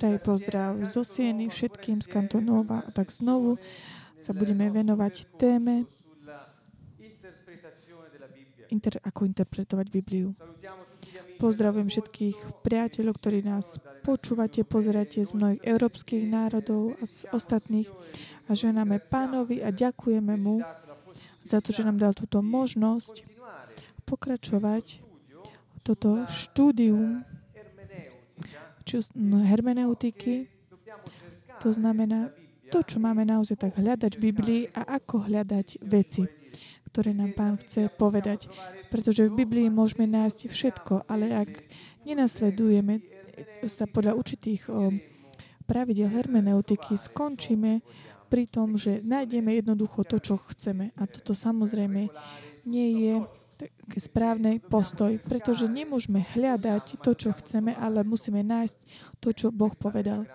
Praje pozdrav zo Sieny všetkým z Kantonova. A tak znovu sa budeme venovať téme, ako interpretovať Bibliu. Pozdravujem všetkých priateľov, ktorí nás počúvate, pozeráte z mnohých európskych národov a z ostatných. A ženáme Pánovi a ďakujeme mu za to, že nám dal túto možnosť pokračovať toto štúdium hermeneutiky. To znamená to, čo máme naozaj tak hľadať v Biblii a ako hľadať veci, ktoré nám Pán chce povedať. Pretože v Biblii môžeme nájsť všetko, ale ak nenasledujeme sa podľa určitých pravidel hermeneutiky, skončíme pri tom, že nájdeme jednoducho to, čo chceme. A toto samozrejme nie je taký správny postoj, pretože nemôžeme hľadať to, čo chceme, ale musíme nájsť to, čo Boh povedal.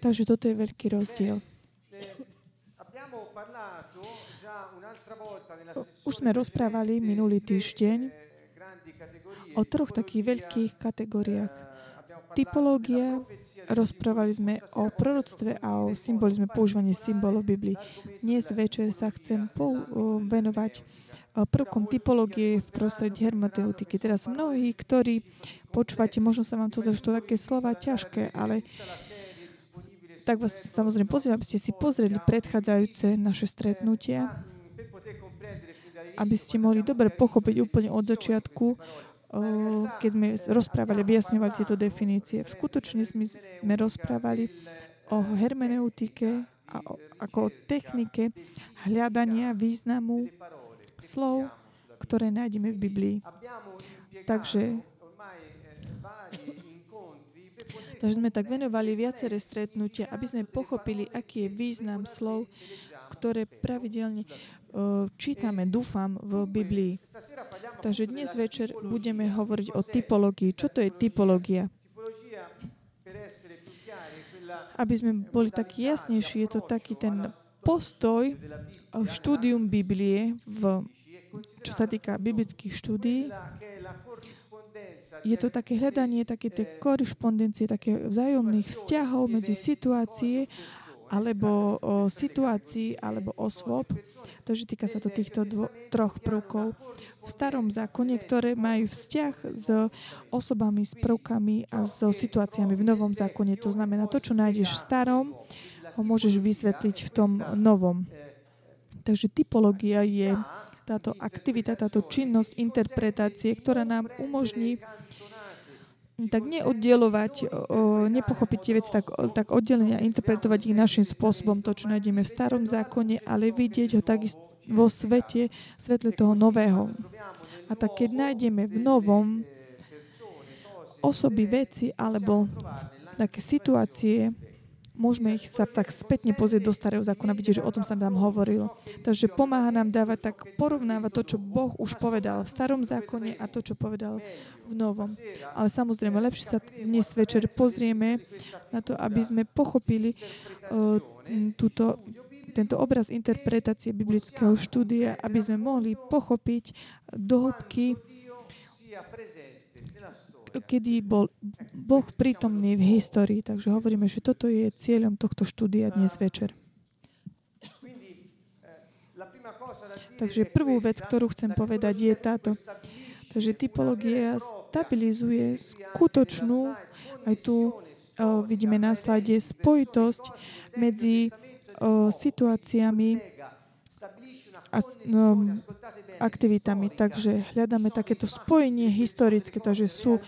Takže toto je veľký rozdiel. Už sme rozprávali minulý týždeň o troch takých veľkých kategóriách. Typológia, rozprávali sme o proroctve a o symbolizme, používanie symbolov v Biblii. Dnes večer sa chcem venovať prvkom typológie v prostredí hermeneutiky. Teraz mnohí, ktorí počúvate, možno sa vám toto také slova ťažké, ale tak vás samozrejme pozývam, aby ste si pozreli predchádzajúce naše stretnutia, aby ste mohli dobre pochopiť úplne od začiatku, keď sme rozprávali, vyjasňovali tieto definície. Skutočne sme rozprávali o hermeneutike a ako o technike hľadania významu slov, ktoré nájdeme v Biblii. Takže sme tak venovali viaceré stretnutia, aby sme pochopili, aký je význam slov, ktoré pravidelne čítame, dúfam, v Biblii. Takže dnes večer budeme hovoriť o typológii. Čo to je typológia? Aby sme boli takí jasnejší, je to taký ten postoj štúdium Biblie, čo sa týka biblických štúdií. Je to také hľadanie, také tie korešpondencie, také vzájomných vzťahov medzi situácií alebo osôb. Takže týka sa to týchto troch prvkov. V starom zákone, ktoré majú vzťah s osobami, s prvkami a so situáciami v novom zákone. To znamená, to, čo nájdeš v starom, ho môžeš vysvetliť v tom novom. Takže typológia je táto aktivita, táto činnosť interpretácie, ktorá nám umožní tak neoddielovať, nepochopiť tie veci tak oddelenia, interpretovať ich našim spôsobom, to, čo nájdeme v starom zákone, ale vidieť ho takisto vo svetle toho nového. A tak keď nájdeme v novom osoby, veci alebo také situácie, môžeme ich sa tak spätne pozrieť do starého zákona, vidieť, že o tom sa nám hovoril. Takže pomáha nám dávať, tak porovnáva to, čo Boh už povedal v starom zákone a to, čo povedal v novom. Ale samozrejme, lepšie sa dnes večer pozrieme na to, aby sme pochopili tento obraz interpretácie biblického štúdia, aby sme mohli pochopiť do hĺbky, kedy bol Boh prítomný v histórii. Takže hovoríme, že toto je cieľom tohto štúdia dnes večer. Takže prvú vec, ktorú chcem povedať, je táto. Takže typológia stabilizuje skutočnú, aj tu vidíme na slajde, spojitosť medzi situáciami a aktivitami. Takže hľadáme takéto spojenie historické, takže sú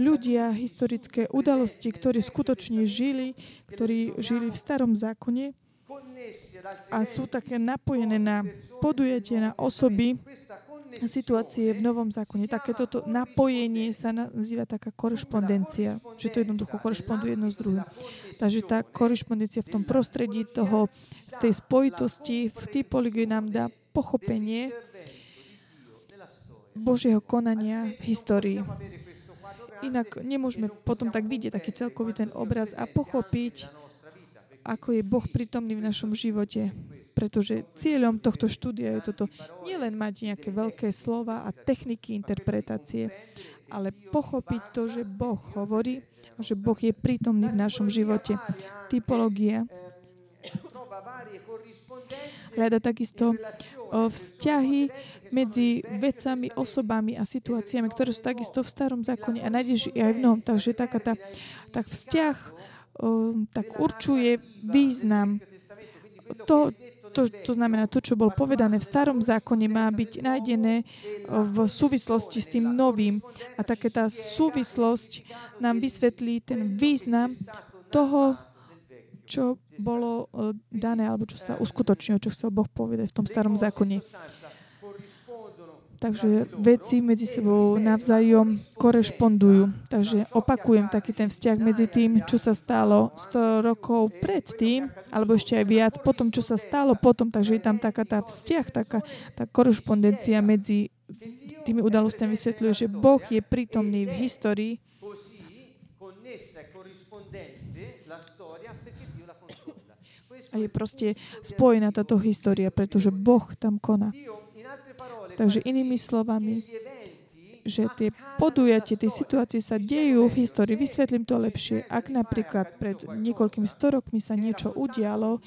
ľudia, historické udalosti, ktorí skutočne žili, v starom zákone a sú také napojené na podujatie, na osoby, situácie v novom zákone. Takéto napojenie sa nazýva taká korešpondencia, že to jednoducho korešponduje jedno s druhým. Takže tá korešpondencia v tom prostredí toho, z tej spojitosti v typológii nám dá pochopenie Božieho konania v histórii. Inak nemôžeme potom tak vidieť taký celkový ten obraz a pochopiť, ako je Boh prítomný v našom živote. Pretože cieľom tohto štúdia je toto nielen mať nejaké veľké slova a techniky interpretácie, ale pochopiť to, že Boh hovorí, že Boh je prítomný v našom živote. Typológia hľada takisto vzťahy medzi vecami, osobami a situáciami, ktoré sú takisto v starom zákone a nájdeš aj v novom. Takže taká tá vzťah tak určuje význam. To znamená, to, čo bolo povedané v starom zákone, má byť nájdené v súvislosti s tým novým. A také tá súvislosť nám vysvetlí ten význam toho, čo bolo dané, alebo čo sa uskutočnilo, čo chcel Boh povedať v tom starom zákone. Takže veci medzi sebou navzájom korešpondujú. Takže opakujem taký ten vzťah medzi tým, čo sa stalo 100 rokov predtým, alebo ešte aj viac, potom, čo sa stalo potom. Takže je tam taká tá vzťah, taká tá korešpondencia medzi tými udalostiami vysvetľuje, že Boh je prítomný v histórii. A je proste spojená táto história, pretože Boh tam koná. Takže inými slovami, že tie podujatie, tie situácie sa dejú v histórii. Vysvetlím to lepšie. Ak napríklad pred niekoľkými 100 rokmi sa niečo udialo,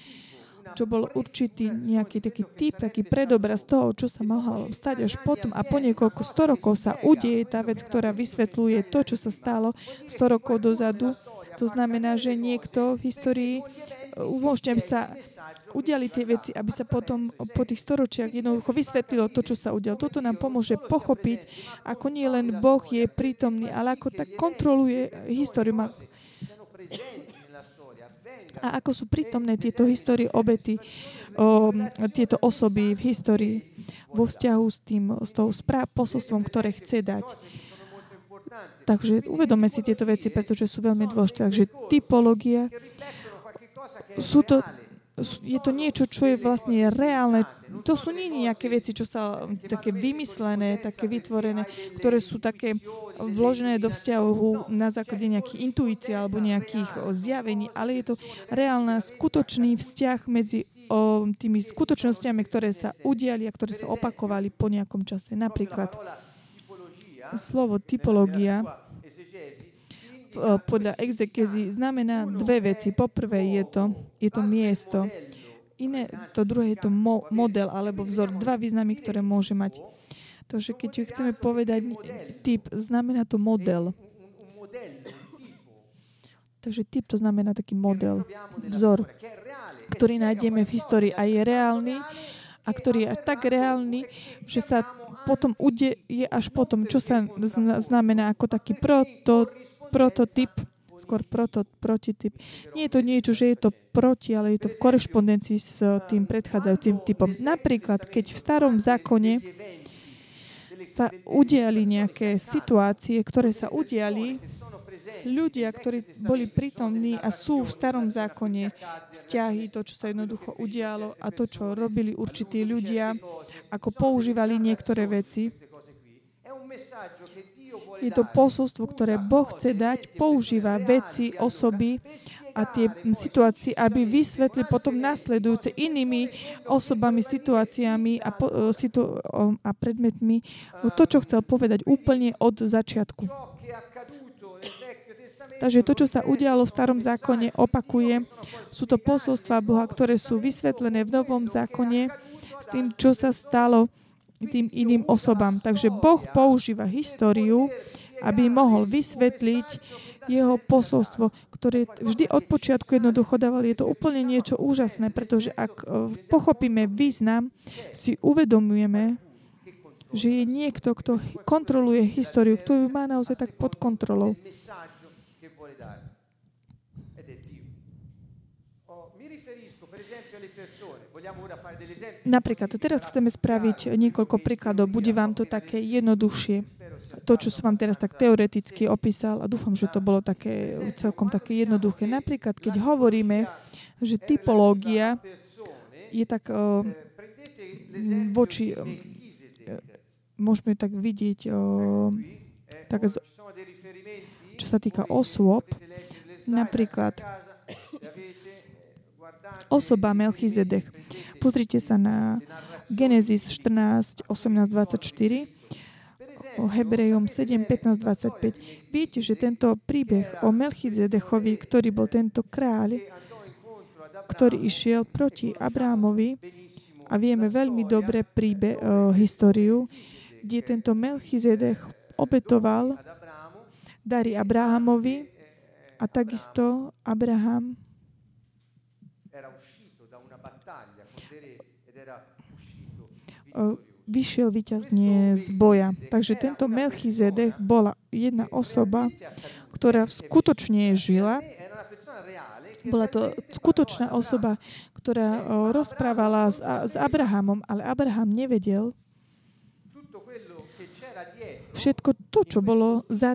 čo bol určitý nejaký taký typ, taký predobraz toho, čo sa mohlo stať až potom a po niekoľko 100 rokov sa udeje tá vec, ktorá vysvetľuje to, čo sa stalo 100 rokov dozadu. To znamená, že niekto v histórii umožňuje, aby sa udiali tie veci, aby sa potom po tých storočiach jednoducho vysvetlilo to, čo sa udialo. Toto nám pomôže pochopiť, ako nie len Boh je prítomný, ale ako tak kontroluje históriu. A ako sú prítomné tieto histórie obety, tieto osoby v histórii vo vzťahu s tou posolstvom, ktoré chce dať. Takže uvedome si tieto veci, pretože sú veľmi dôležité. Takže typológia je to niečo, čo je vlastne reálne. To sú nie nejaké veci, čo sa také vymyslené, také vytvorené, ktoré sú také vložené do vzťahu na základe nejakých intuícií alebo nejakých zjavení, ale je to reálna, skutočný vzťah medzi tými skutočnosťami, ktoré sa udiali a ktoré sa opakovali po nejakom čase. Napríklad slovo typológia podľa exegézy znamená dve veci. Poprvé je to miesto. Iné to druhé je to model alebo vzor. Dva významy, ktoré môže mať. Takže keď chceme povedať typ, znamená to model. Takže typ to znamená taký model, vzor, ktorý nájdeme v histórii a je reálny a ktorý je až tak reálny, že sa potom udeje až potom, čo sa znamená ako taký prototyp. Nie je to niečo, že je to proti, ale je to v korešpondencii s tým predchádzajúcim typom. Napríklad, keď v starom zákone sa udiali nejaké situácie, ktoré sa udiali, ľudia, ktorí boli prítomní a sú v starom zákone, vzťahy, to, čo sa jednoducho udialo a to, čo robili určití ľudia, ako používali niektoré veci, je to posolstvo, ktoré Boh chce dať, používa veci, osoby a tie situácie, aby vysvetlil potom nasledujúce inými osobami, situáciami a predmetmi to, čo chcel povedať úplne od začiatku. Takže to, čo sa udialo v starom zákone, opakuje. Sú to posolstvá Boha, ktoré sú vysvetlené v novom zákone s tým, čo sa stalo tým iným osobám. Takže Boh používa históriu, aby mohol vysvetliť jeho posolstvo, ktoré vždy od počiatku jednoducho dával. Je to úplne niečo úžasné, pretože ak pochopíme význam, si uvedomujeme, že je niekto, kto kontroluje históriu, ktorú má naozaj tak pod kontrolou. Napríklad, teraz chceme spraviť niekoľko príkladov. Bude vám to také jednoduchšie. To, čo som vám teraz tak teoreticky opísal, a dúfam, že to bolo také, celkom také jednoduché. Napríklad, keď hovoríme, že typológia je tak voči... môžeme tak vidieť, čo sa týka osôb. Napríklad... Osoba Melchizedek. Pozrite sa na Genesis 14, 18, 24. o Hebrejom 7, 15, 25. Viete, že tento príbeh o Melchizedechovi, ktorý bol tento kráľ, ktorý išiel proti Abrámovi, a vieme veľmi dobre históriu, kde tento Melchizedek obetoval dary Abrahamovi a takisto Abraham vyšiel víťazne z boja. Takže tento Melchizedek bola jedna osoba, ktorá skutočne žila. Bola to skutočná osoba, ktorá rozprávala s Abrahamom, ale Abraham nevedel všetko to, čo bolo za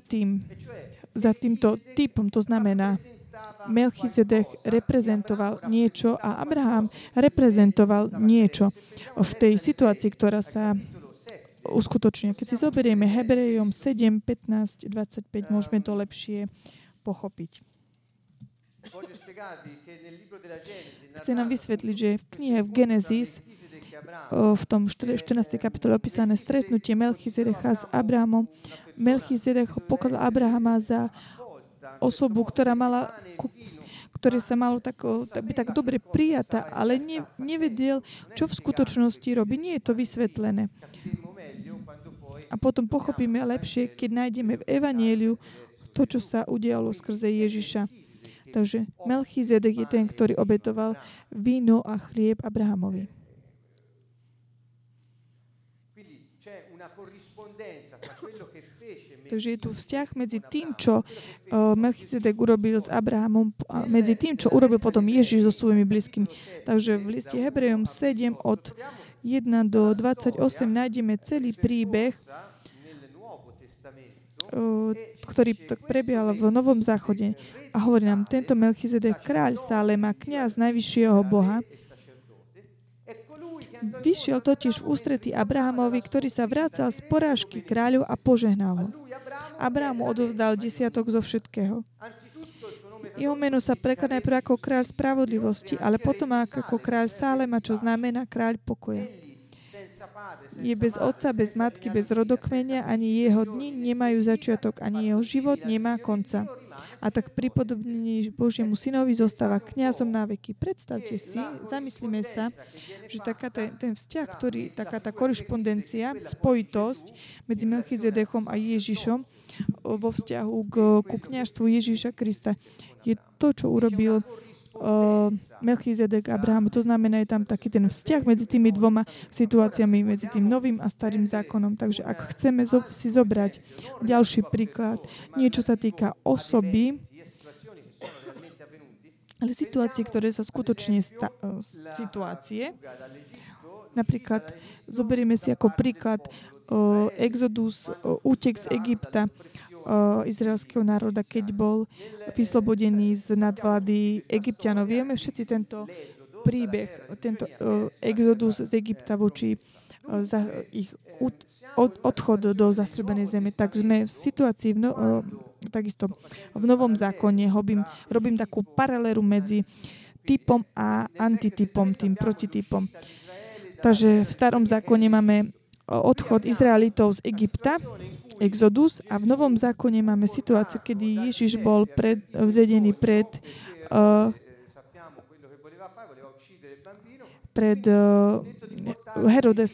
týmto typom. To znamená, Melchizedek reprezentoval niečo a Abraham reprezentoval niečo v tej situácii, ktorá sa uskutočňuje. Keď si zoberieme Hebrejom 7, 15, 25, môžeme to lepšie pochopiť. Chcem nám vysvetliť, že v knihe v Genesis v tom 14. kapitole opísané stretnutie Melchizedecha s Abrahamom. Melchizedek pokladal Abrahama za osobu, ktorá sa malo byť tak dobre prijatá, ale nevedel, čo v skutočnosti robí. Nie je to vysvetlené. A potom pochopíme lepšie, keď nájdeme v Evanjeliu to, čo sa udialo skrze Ježiša. Takže Melchizedek je ten, ktorý obetoval víno a chlieb Abrahamovi. Takže je tu vzťah medzi tým, čo Melchizedek urobil s Abrahamom a medzi tým, čo urobil potom Ježiš so svojimi blízkymi. Takže v liste Hebrejom 7 od 1 do 28 nájdeme celý príbeh, ktorý prebiehal v Novom Záchode. A hovorí nám, tento Melchizedek, kráľ Sálema, kňaz najvyššieho Boha, vyšiel totiž v ústretí Abrahamovi, ktorý sa vracal z porážky kráľov a požehnal ho. Abraham mu odovzdal desiatok zo všetkého. Jeho meno sa prekladá najprv ako kráľ spravodlivosti, ale potom ako kráľ Sálema, čo znamená kráľ pokoja. Je bez otca, bez matky, bez rodokmenia, ani jeho dni nemajú začiatok, ani jeho život nemá konca. A tak pripodobnený Božiemu synovi zostáva kňazom na veky. Predstavte si, zamyslíme sa, že taká ten vzťah, taká tá korešpondencia, spojitosť medzi Melchizedechom a Ježišom vo vzťahu ku kňazstvu Ježiša Krista je to, čo urobil Melchizedek Abraham. To znamená, je tam taký ten vzťah medzi tými dvoma situáciami, medzi tým novým a starým zákonom. Takže ak chceme si zobrať ďalší príklad, niečo sa týka osoby, ale situácie, ktoré sa skutočne napríklad, zoberieme si ako príklad Exodus, útek z Egypta, izraelského národa, keď bol vyslobodený z nadvlády Egypťanov. Vieme všetci tento príbeh, tento exodus z Egypta voči ich odchod do zasľúbenej zeme. Tak sme v situácii takisto v Novom zákone. Robím takú paralelu medzi typom a antitypom, tým protitypom. Takže v starom zákone máme odchod Izraelitov z Egypta, Exodus, a v Novom zákone máme situáciu, kedy Ježiš bol vedený pred Herodes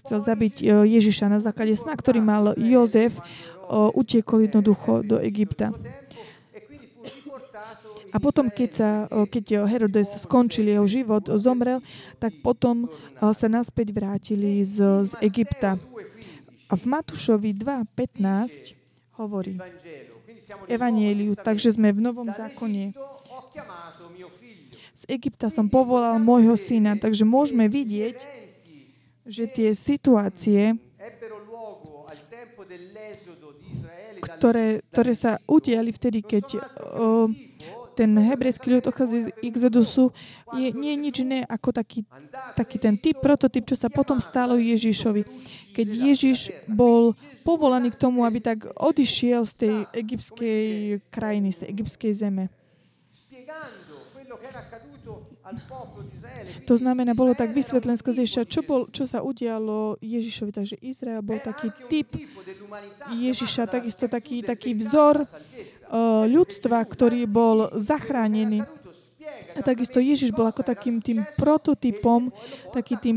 chcel zabiť Ježiša na základe sna, ktorý mal Jozef, utiekol jednoducho do Egypta. A potom, keď Herodes skončil jeho život, zomrel, tak potom sa naspäť vrátili z Egypta. A v Matúšovi 2.15 hovorí Evanjeliu, takže sme v Novom zákone. Z Egypta som povolal môjho syna, takže môžeme vidieť, že tie situácie, ktoré sa udiali vtedy, keď ten hebrejský ľud odchádza z Exodusu, nie je nič iné ako taký ten typ, prototyp, čo sa potom stalo Ježišovi. Keď Ježiš bol povolaný k tomu, aby tak odišiel z tej egyptskej krajiny, z egyptskej zeme. To znamená, bolo tak vysvetlené skrze Ježiša, čo sa udialo Ježišovi. Takže Izrael bol taký typ Ježiša, takisto taký vzor ľudstva, ktorý bol zachránený. A takisto Ježiš bol ako takým tým prototypom, takým tým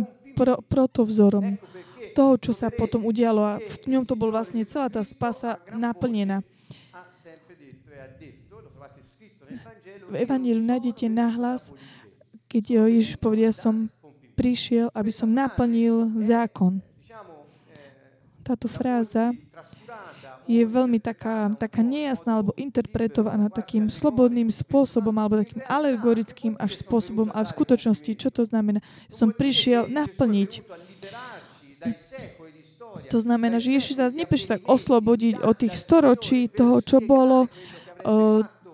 protovzorom toho, čo sa potom udialo. A v ňom to bol vlastne celá tá spása naplnená. V Evanjeliu nájdete nahlas, keď Ježiš povedal, som prišiel, aby som naplnil zákon. Táto fráza je veľmi taká nejasná alebo interpretovaná takým slobodným spôsobom alebo takým alegorickým až spôsobom, ale v skutočnosti, čo to znamená? Som prišiel naplniť. To znamená, že Ježiš nás neprišiel tak oslobodiť od tých storočí toho, čo bolo,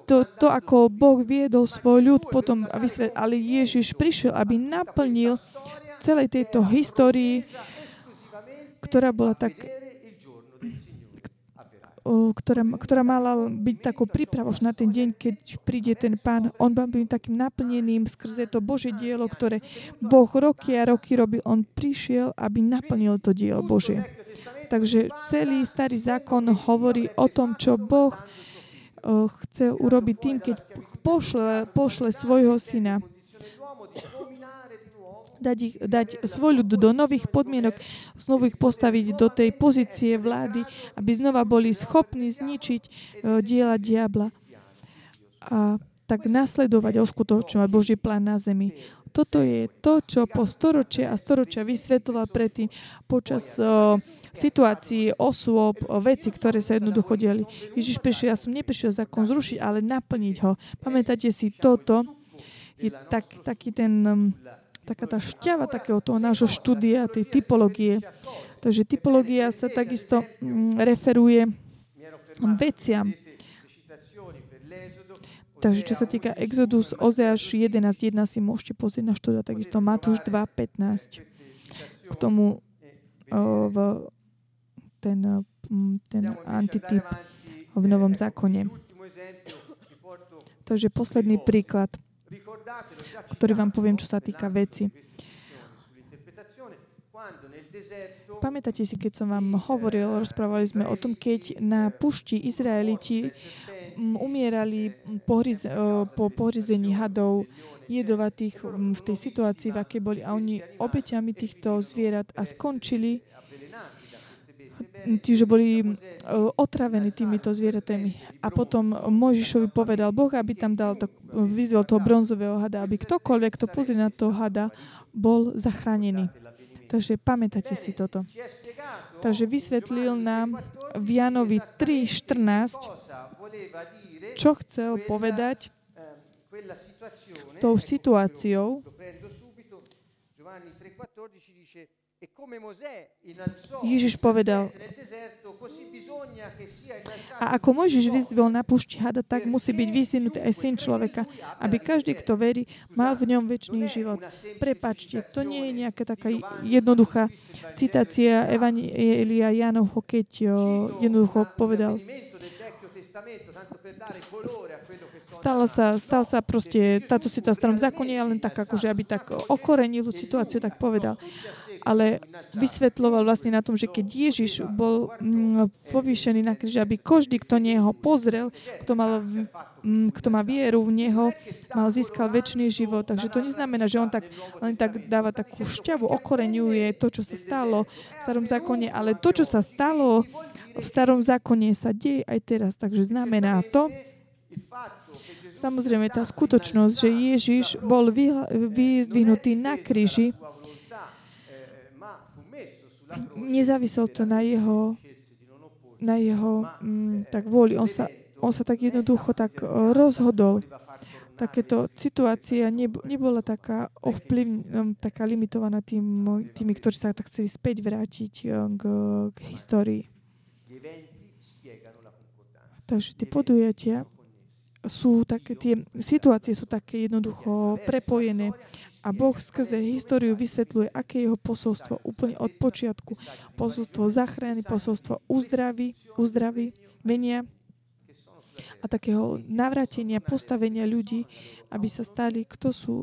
to, ako Boh viedol svoj ľud potom, ale Ježiš prišiel, aby naplnil celej tejto histórii, ktorá mala byť takou prípravou na ten deň, keď príde ten Pán. On mal byť takým naplneným skrze to Božie dielo, ktoré Boh roky a roky robil. On prišiel, aby naplnil to dielo Božie. Takže celý starý zákon hovorí o tom, čo Boh chce urobiť tým, keď pošle svojho syna. Dať svoj ľud do nových podmienok, znovu ich postaviť do tej pozície vlády, aby znova boli schopní zničiť diela diabla a tak nasledovať oskutočňovať Boží plán na zemi. Toto je to, čo po storočia a storočia vysvetľoval predtým počas situácií osôb, veci, ktoré sa jednoducho diali. Ježiš prišiel, ja som neprišiel zákon zrušiť, ale naplniť ho. Pamätáte si, toto je taký ten, taká tá šťava takého toho nášho štúdia, tej typológie. Takže typológia sa takisto referuje veciam. Takže čo sa týka Exodus, Ozeáš 11.1 si môžete pozrieť na štúdia, takisto Matúš 2.15. K tomu ten antityp v Novom zákone. Takže posledný príklad, ktorý vám poviem, čo sa týka veci. Pamätáte si, keď som vám hovoril, rozprávali sme o tom, keď na pušti Izraeliti umierali po pohryzení hadov jedovatých v tej situácii, v akej boli, a oni obeťami týchto zvierat a skončili, že boli otravení týmito zvieratami. A potom Mojžišovi povedal Boh, aby tam vyzval toho bronzového hada, aby ktokoľvek, kto pozrie na toho hada, bol zachránený. Takže pamätáte si toto. Takže vysvetlil nám v Janovi 3.14, čo chcel povedať tou situáciou. Ježiš povedal, a ako Mojžiš vyzval na púšti hada, tak musí byť vyzvinutý aj syn človeka, aby každý, kto verí, mal v ňom večný život. Prepáčte, to nie je nejaká taká jednoduchá citácia Evanjelia Janovho, keď jednoducho povedal. Stal sa proste táto situácia v starom zákone, ale len tak, akože aby tak okorenil situáciu, tak povedal. Ale vysvetľoval vlastne na tom, že keď Ježiš bol povýšený na kríž, aby každý, kto neho pozrel, kto má vieru v neho, získal večný život. Takže to neznamená, že on tak len tak dáva takú šťavu, okoreňuje to, čo sa stalo v starom zákone, ale to, čo sa stalo v starom zákone, sa deje aj teraz. Takže znamená to, samozrejme, tá skutočnosť, že Ježiš bol vyzdvihnutý na kríži, nezávisel to na jeho tak vôli. On sa tak jednoducho tak rozhodol. Takéto situácia nebola taká taká limitovaná tými, ktorí sa tak chceli späť vrátiť k histórii. Takže tie podujatia sú také, tie situácie sú také jednoducho prepojené a Boh skrze históriu vysvetľuje, aké je jeho posolstvo úplne od počiatku. Posolstvo záchrany, posolstvo uzdravenia a takého navrátenia, postavenia ľudí, aby sa stali, kto sú,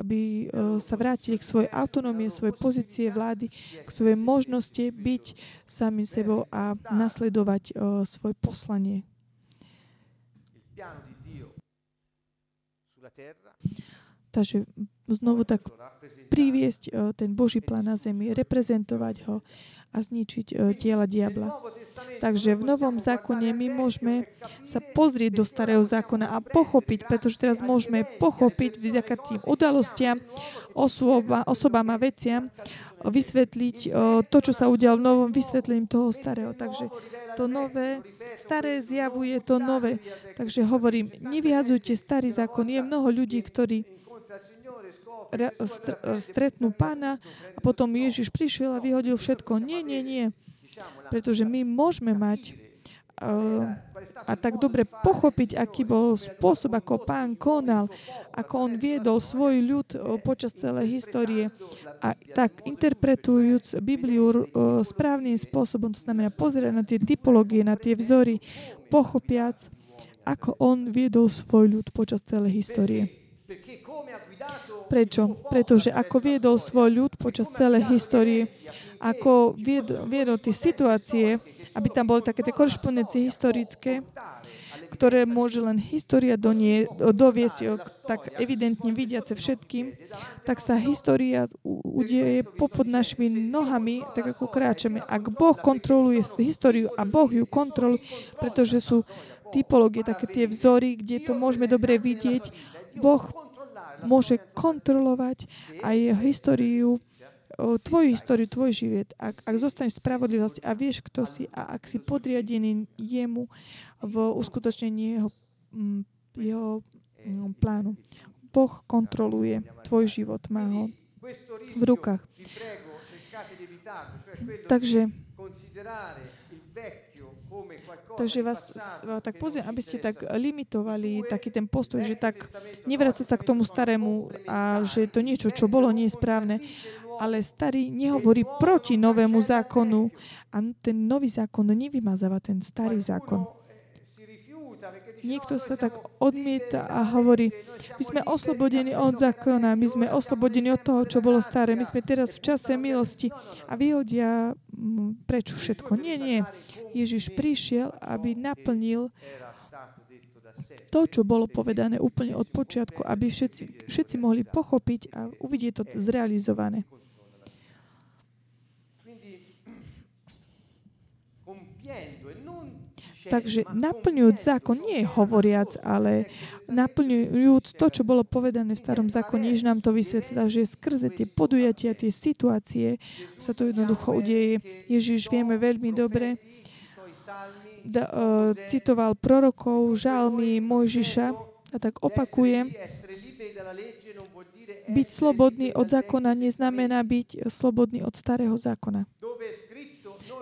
aby sa vrátili k svojej autonómii, svojej pozície vlády, k svojej možnosti byť samým sebou a nasledovať svoje poslanie. Takže znovu tak priviesť ten Boží plán na zemi, reprezentovať ho a zničiť diela diabla. Takže v Novom zákone my môžeme sa pozrieť do Starého zákona a pochopiť, pretože teraz môžeme pochopiť vďaka tým udalostiam, osobám a veciam, vysvetliť to, čo sa udialo v Novom, vysvetlením toho Starého. Takže to nové, Staré zjavuje to nové. Takže hovorím, nevyhadzujte Starý zákon. Je mnoho ľudí, ktorí stretnú Pána a potom Ježiš prišiel a vyhodil všetko. Nie. Pretože my môžeme mať a tak dobre pochopiť, aký bol spôsob, ako Pán konal, ako on viedol svoj ľud počas celej histórie. A tak interpretujúc Bibliu správnym spôsobom, to znamená pozerať na tie typológie, na tie vzory, pochopiac, ako on viedol svoj ľud počas celej histórie. Prečo? Pretože ako viedol svoj ľud počas celej histórie, ako viedol tie situácie, aby tam boli také korešpondencie historické, ktoré môže len história doviesť, tak evidentne vidiace všetkým, tak sa história udieje popod našimi nohami, tak ako kráčame. Ak Boh kontroluje históriu a Boh ju kontroluje, pretože sú typológie, také tie vzory, kde to môžeme dobre vidieť, Boh môže kontrolovať aj históriu, tvoj život. Ak zostaneš spravodlivosť a vieš, kto si, a ak si podriadený jemu v uskutočnení jeho plánu. Boh kontroluje tvoj život, má ho v rukách. Takže vás tak pozviem, aby ste tak limitovali taký ten postoj, že tak nevrácať sa k tomu starému a že to niečo, čo bolo, nie je správne. Ale starý nehovorí proti novému zákonu a ten nový zákon nevymazáva ten starý zákon. Niekto sa tak odmieta a hovorí, my sme oslobodení od zákona, my sme oslobodení od toho, čo bolo staré, my sme teraz v čase milosti a vyhodia prečo všetko. Nie. Ježiš prišiel, aby naplnil to, čo bolo povedané úplne od počiatku, aby všetci mohli pochopiť a uvidieť to zrealizované. Takže naplňujúc zákon, nie hovoriac, ale naplňujúc to, čo bolo povedané v starom zákone, Ježiš nám to vysvetlil, že skrze tie podujatia, tie situácie sa to jednoducho udeje. Ježiš, vieme veľmi dobre, citoval prorokov, žalmy Mojžiša, a tak opakujem, byť slobodný od zákona neznamená byť slobodný od starého zákona.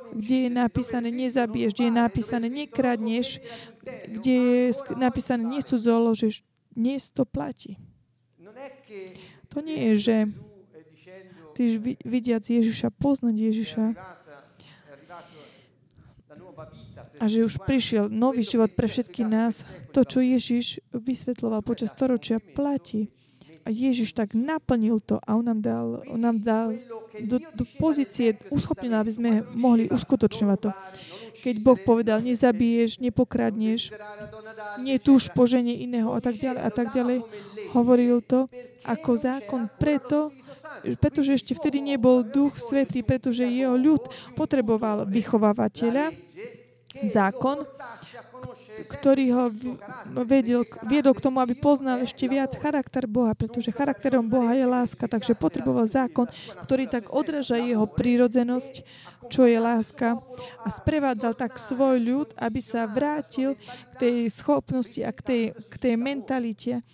Kde je napísané nezabiješ, kde je napísané nekradneš, kde je napísané nesudzoložeš, dnes to platí. To nie je, že ty vidiac Ježiša, poznať Ježiša a že už prišiel nový život pre všetkých nás. To, čo Ježiš vysvetľoval počas storočia, platí. A Ježiš tak naplnil to a on nám dal do pozície uschopnená, aby sme mohli uskutočňovať to. Keď Boh povedal, nezabiješ, nepokradneš, netúž po žene iného a tak ďalej, hovoril to ako zákon pretože ešte vtedy nebol Duch Svätý, pretože jeho ľud potreboval vychovávateľa, zákon, ktorý ho viedol k tomu, aby poznal ešte viac charakter Boha, pretože charakterom Boha je láska, takže potreboval zákon, ktorý tak odráža jeho prírodzenosť, čo je láska, a sprevádzal tak svoj ľud, aby sa vrátil k tej schopnosti a k tej mentalite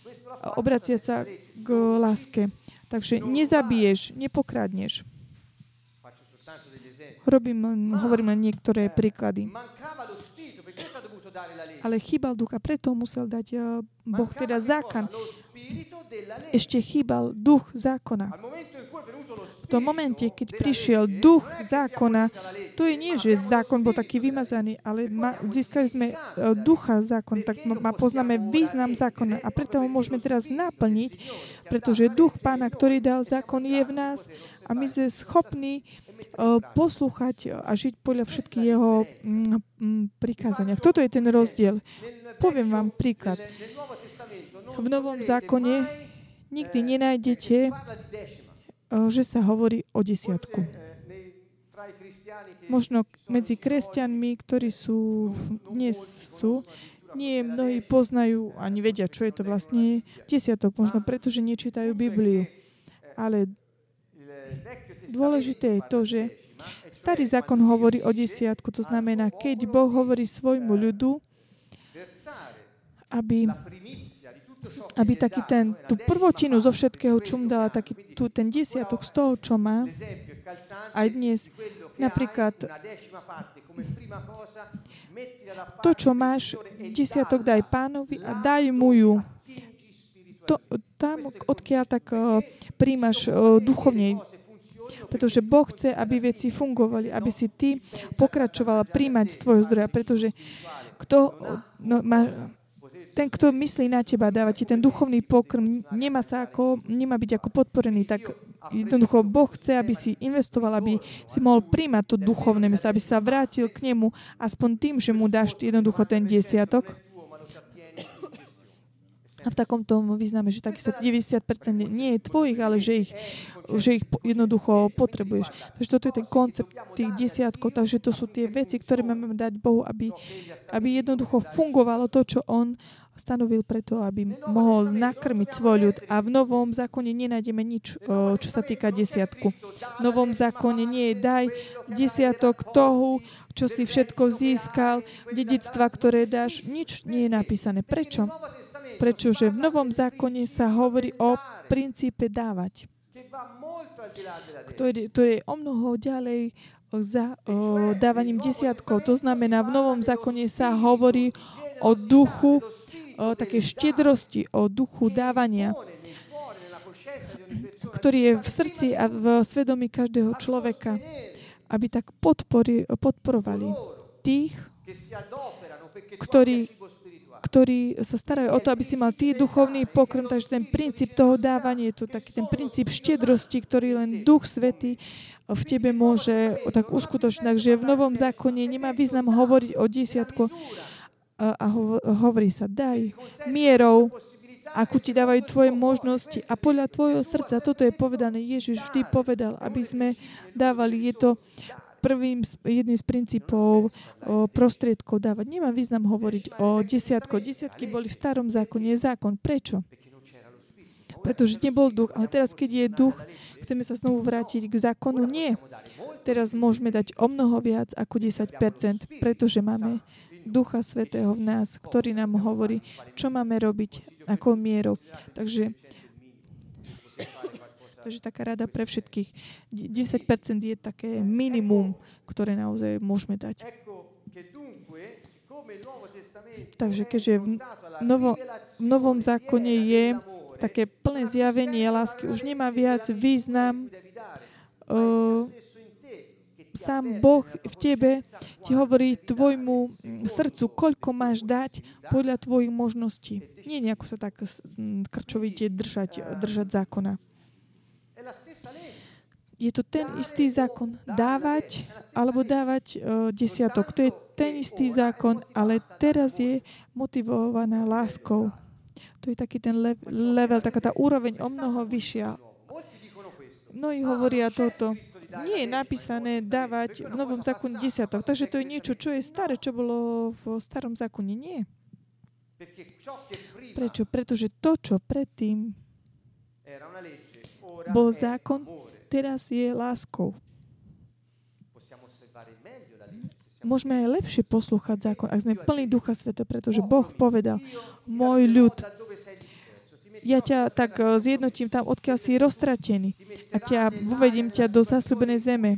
obraciať sa k láske. Takže nezabiješ, nepokradneš. Hovorím len niektoré príklady. Ale chýbal duch a preto musel dať Boh teda zákon. Ešte chýbal duch zákona. v tom momente, keď prišiel duch zákona, to je nie, že zákon bol taký vymazaný, ale získali sme ducha zákona, tak poznáme význam zákona a preto ho môžeme teraz naplniť, pretože duch Pána, ktorý dal zákon, je v nás a my sme schopní poslúchať a žiť podľa všetkých jeho prikázania. Toto je ten rozdiel. Poviem vám príklad. V Novom zákone nikdy nenájdete, že sa hovorí o desiatku. Možno medzi kresťanmi, ktorí sú dnes sú, nie mnohí poznajú ani vedia, čo je to vlastne desiatok, možno preto, že nečítajú Bibliu. Ale dôležité je to, že starý zákon hovorí o desiatku, to znamená, keď Boh hovorí svojmu ľudu, aby taký tú prvotinu zo všetkého, čo mu dala, taký ten desiatok z toho, čo má, aj dnes, napríklad, to, čo máš, desiatok daj Pánovi a daj mu ju. Tam, odkiaľ tak príjmaš duchovne, pretože Boh chce, aby veci fungovali, aby si ty pokračovala príjmať z tvojho zdroja, pretože ten, kto myslí na teba, dáva ti ten duchovný pokrm, nemá byť ako podporený, tak jednoducho Boh chce, aby si investoval, aby si mohol príjmať to duchovné miesto, aby sa vrátil k nemu, aspoň tým, že mu dáš jednoducho ten desiatok. A v takomto význame, že takisto 90% nie je tvojich, ale že ich jednoducho potrebuješ. Takže toto je ten koncept tých desiatkov, takže to sú tie veci, ktoré máme dať Bohu, aby jednoducho fungovalo to, čo On stanovil preto, aby mohol nakrmiť svoj ľud. A v Novom zákone nenájdeme nič, čo sa týka desiatku. V Novom zákone nie je daj desiatok toho, čo si všetko získal, dedictva, ktoré dáš. Nič nie je napísané. Prečo? Pretože v Novom zákone sa hovorí o princípe dávať, ktoré je o mnoho ďalej za dávaním desiatkov. To znamená, v Novom zákone sa hovorí o duchu takej štiedrosti, o duchu dávania, ktorý je v srdci a v svedomí každého človeka, aby tak podporovali tých, ktorí sa starajú o to, aby si mal tý duchovný pokrm, takže ten princíp toho dávania je to taký ten princíp štiedrosti, ktorý len Duch Svätý v tebe môže tak uskutočniť. Takže v Novom zákone nemá význam hovoriť o desiatku a hovorí sa, daj mierou, akú ti dávajú tvoje možnosti a podľa tvojho srdca. Toto je povedané. Ježiš vždy povedal, aby sme dávali. Je to jedným z princípov prostriedkov dávať. Nemá význam hovoriť o desiatku. Desiatky boli v starom zákone. Je zákon. Prečo? Pretože nebol duch. Ale teraz, keď je duch, chceme sa znovu vrátiť k zákonu? Nie. Teraz môžeme dať o mnoho viac ako 10%, pretože máme Ducha Svätého v nás, ktorý nám hovorí, čo máme robiť, akou mierou. Takže taká rada pre všetkých. 10% je také minimum, ktoré naozaj môžeme dať. Takže keďže v Novom zákone je také plné zjavenie lásky, už nemá viac význam. Sám Boh v tebe ti hovorí tvojmu srdcu, koľko máš dať podľa tvojich možností. Nie nejako sa tak krčovite držať zákona. Je to ten istý zákon. Dávať alebo dávať desiatok. To je ten istý zákon, ale teraz je motivovaná láskou. To je taký ten level, taká tá úroveň o mnoho vyššia. Mnohí hovoria toto. Nie je napísané dávať v Novom zákone desiatok. Takže to je niečo, čo je staré, čo bolo v starom zákone. Nie. Prečo? Pretože to, čo predtým bol zákon, teraz je láskou. Môžeme aj lepšie poslúchať zákon, ak sme plní Ducha Svätého, pretože Boh povedal, môj ľud, ja ťa tak zjednotím tam, odkiaľ si roztratený a uvedím ťa do zasľúbenej zeme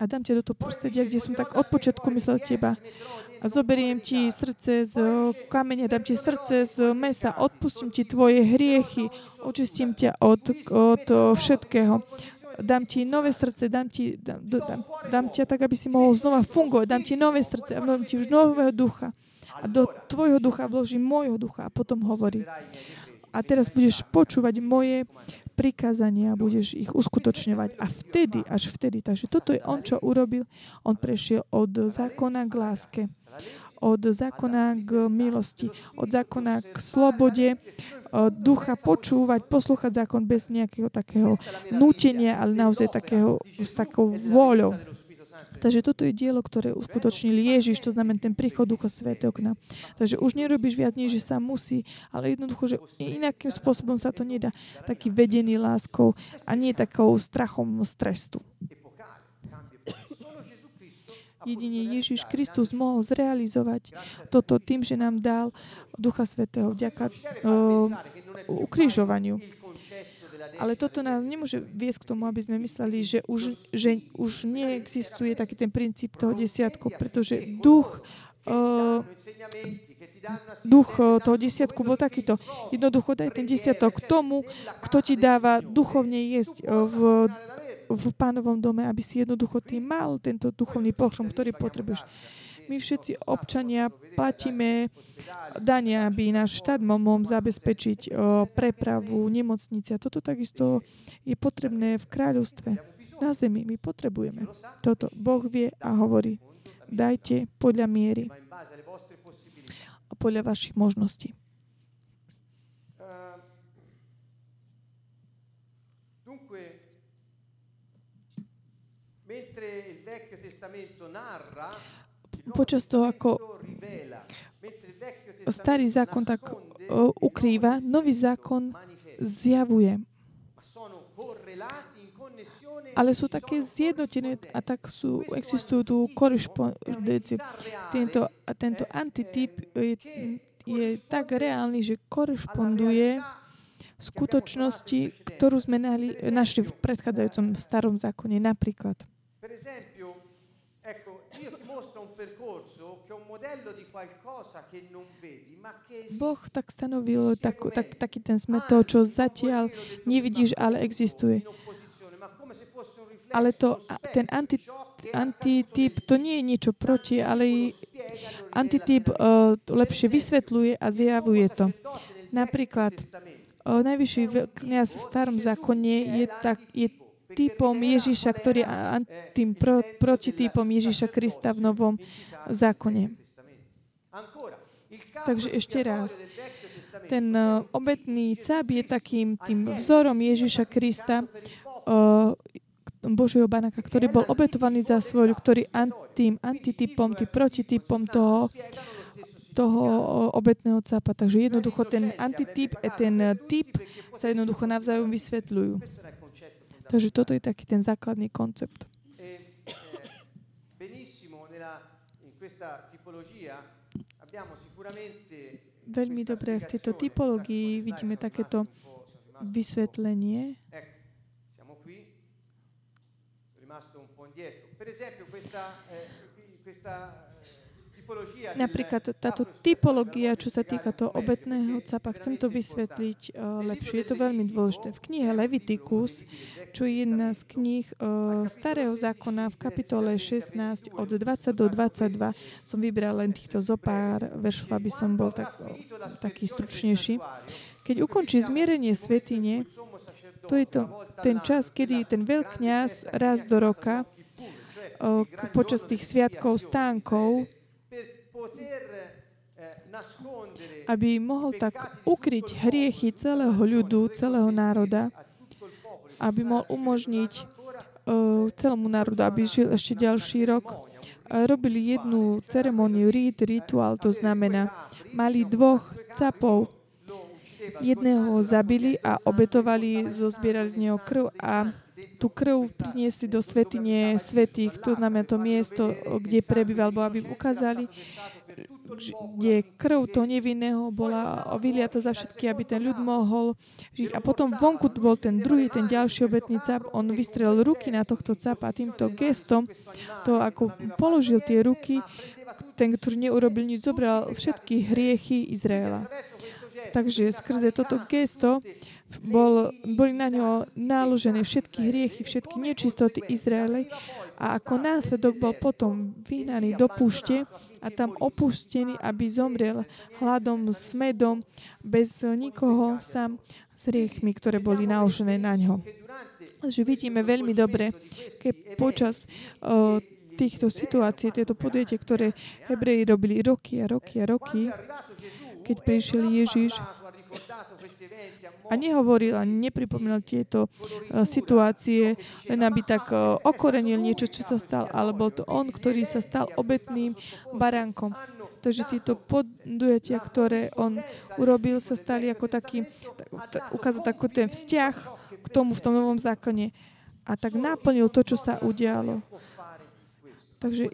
a dám ťa do toho prostredia, kde som tak od počiatku myslel teba. Zoberiem ti srdce z kameňa, dám ti srdce z mesa, odpustím ti tvoje hriechy, očistím ťa od všetkého. Dám ti nové srdce, dám ťa tak, aby si mohol znova fungovať, dám ti nové srdce a vložím ti nového ducha. A do tvojho ducha vložím môjho ducha. A potom hovorí. A teraz budeš počúvať moje prikázania, budeš ich uskutočňovať. A vtedy, až vtedy. Takže toto je on, čo urobil. On prešiel od zákona k láske, od zákona k milosti, od zákona k slobode, od ducha počúvať, poslúchať zákon bez nejakého takého nútenia, ale naozaj takého, s takou vôľou. Takže toto je dielo, ktoré uskutočnil Ježiš, to znamená ten príchod Ducha Svätého k nám. Takže už nerobíš viac, než sa musí, ale jednoducho, že inakým spôsobom sa to nedá. Taký vedený láskou a nie takou strachom z trestu. Jedine Ježiš Kristus mohol zrealizovať toto tým, že nám dal Ducha Svätého vďaka ukrižovaniu. Ale toto nás nemôže viesť k tomu, aby sme mysleli, že už neexistuje taký ten princíp toho desiatku, pretože duch toho desiatku bol takýto. Jednoducho daj ten desiatok tomu, kto ti dáva duchovne jesť v Pánovom dome, aby si jednoducho ty mal tento duchovný pokrm, ktorý potrebuješ. My všetci občania platíme dania, aby náš štát mohol zabezpečiť prepravu, nemocnice. Toto takisto je potrebné v kráľovstve. Na zemi my potrebujeme. Toto Boh vie a hovorí. Dajte podľa miery a podľa vašich možností. Počas toho, ako starý zákon tak ukrýva, nový zákon zjavuje. Ale sú také zjednotené a tak existujú tu korešpondencie. Tento antityp je tak reálny, že korešponduje skutočnosti, ktorú sme našli v predchádzajúcom starom zákone. Napríklad, Boh tak stanovil taký ten smer toho, čo zatiaľ nevidíš, ale existuje. Ale ten antityp, to nie je niečo proti, ale antityp lepšie vysvetľuje a zjavuje to. Napríklad, najvyšší kňaz v starom zákone je typom Ježiša, ktorý je tým protitypom Ježiša Krista v Novom zákone. Takže ešte raz. Ten obetný cáp je takým tým vzorom Ježiša Krista, Božieho banáka, ktorý bol obetovaný za svoj, ktorý tým antitypom, tým protitypom toho obetného cápa. Takže jednoducho ten antityp a ten typ sa jednoducho navzájom vysvetľujú. Takže toto je taký ten základný koncept. Veľmi dobre, v tejto typológii vidíme takéto vysvetlenie. Napríklad táto typológia, čo sa týka toho obetného capa, chcem to vysvetliť lepšie. Je to veľmi dôležité. V knihe Leviticus, čo je jedna z kníh Starého zákona v kapitole 16 od 20 do 22, som vybral len týchto zopár veršov, aby som bol taký stručnejší. Keď ukončí zmierenie svätyne, to je ten čas, kedy ten veľkňaz raz do roka počas tých sviatkov stánkov, aby mohol tak ukryť hriechy celého ľudu, celého národa, aby mohol umožniť celému národu, aby žil ešte ďalší rok. Robili jednu ceremoniu, rituál, to znamená, mali dvoch capov. Jedného zabili a obetovali, zozbierali z neho krv a tú krv priniesli do svätyne svätých, to znamená to miesto, kde prebýval, aby ukázali, kde krv toho nevinného bola vyliata za všetky, aby ten ľud mohol žiť. A potom vonku bol ten druhý, ten ďalší obetný cap, on vystrelil ruky na tohto capa a týmto gestom, to ako položil tie ruky, ten, ktorý neurobil nič, zobral všetky hriechy Izraela. Takže skrze toto gesto boli na ňo náložené všetky hriechy, všetky nečistoty Izraela a ako následok bol potom vyhnaný do púšte a tam opustený, aby zomrel hladom, smedom, bez nikoho, sám s hriechmi, ktoré boli náložené na ňo. Takže vidíme veľmi dobre, keď počas týchto situácií, tieto podvietie, ktoré Hebreji robili roky a roky a roky, keď prišiel Ježiš a nehovoril a nepripomínal tieto situácie, len aby tak okorenil niečo, čo sa stal, alebo to on, ktorý sa stal obetným baránkom. Takže tieto podujatia, ktoré on urobil, sa stali ako taký, ukázal taký ten vzťah k tomu v tom novom zákone a tak naplnil to, čo sa udialo. Takže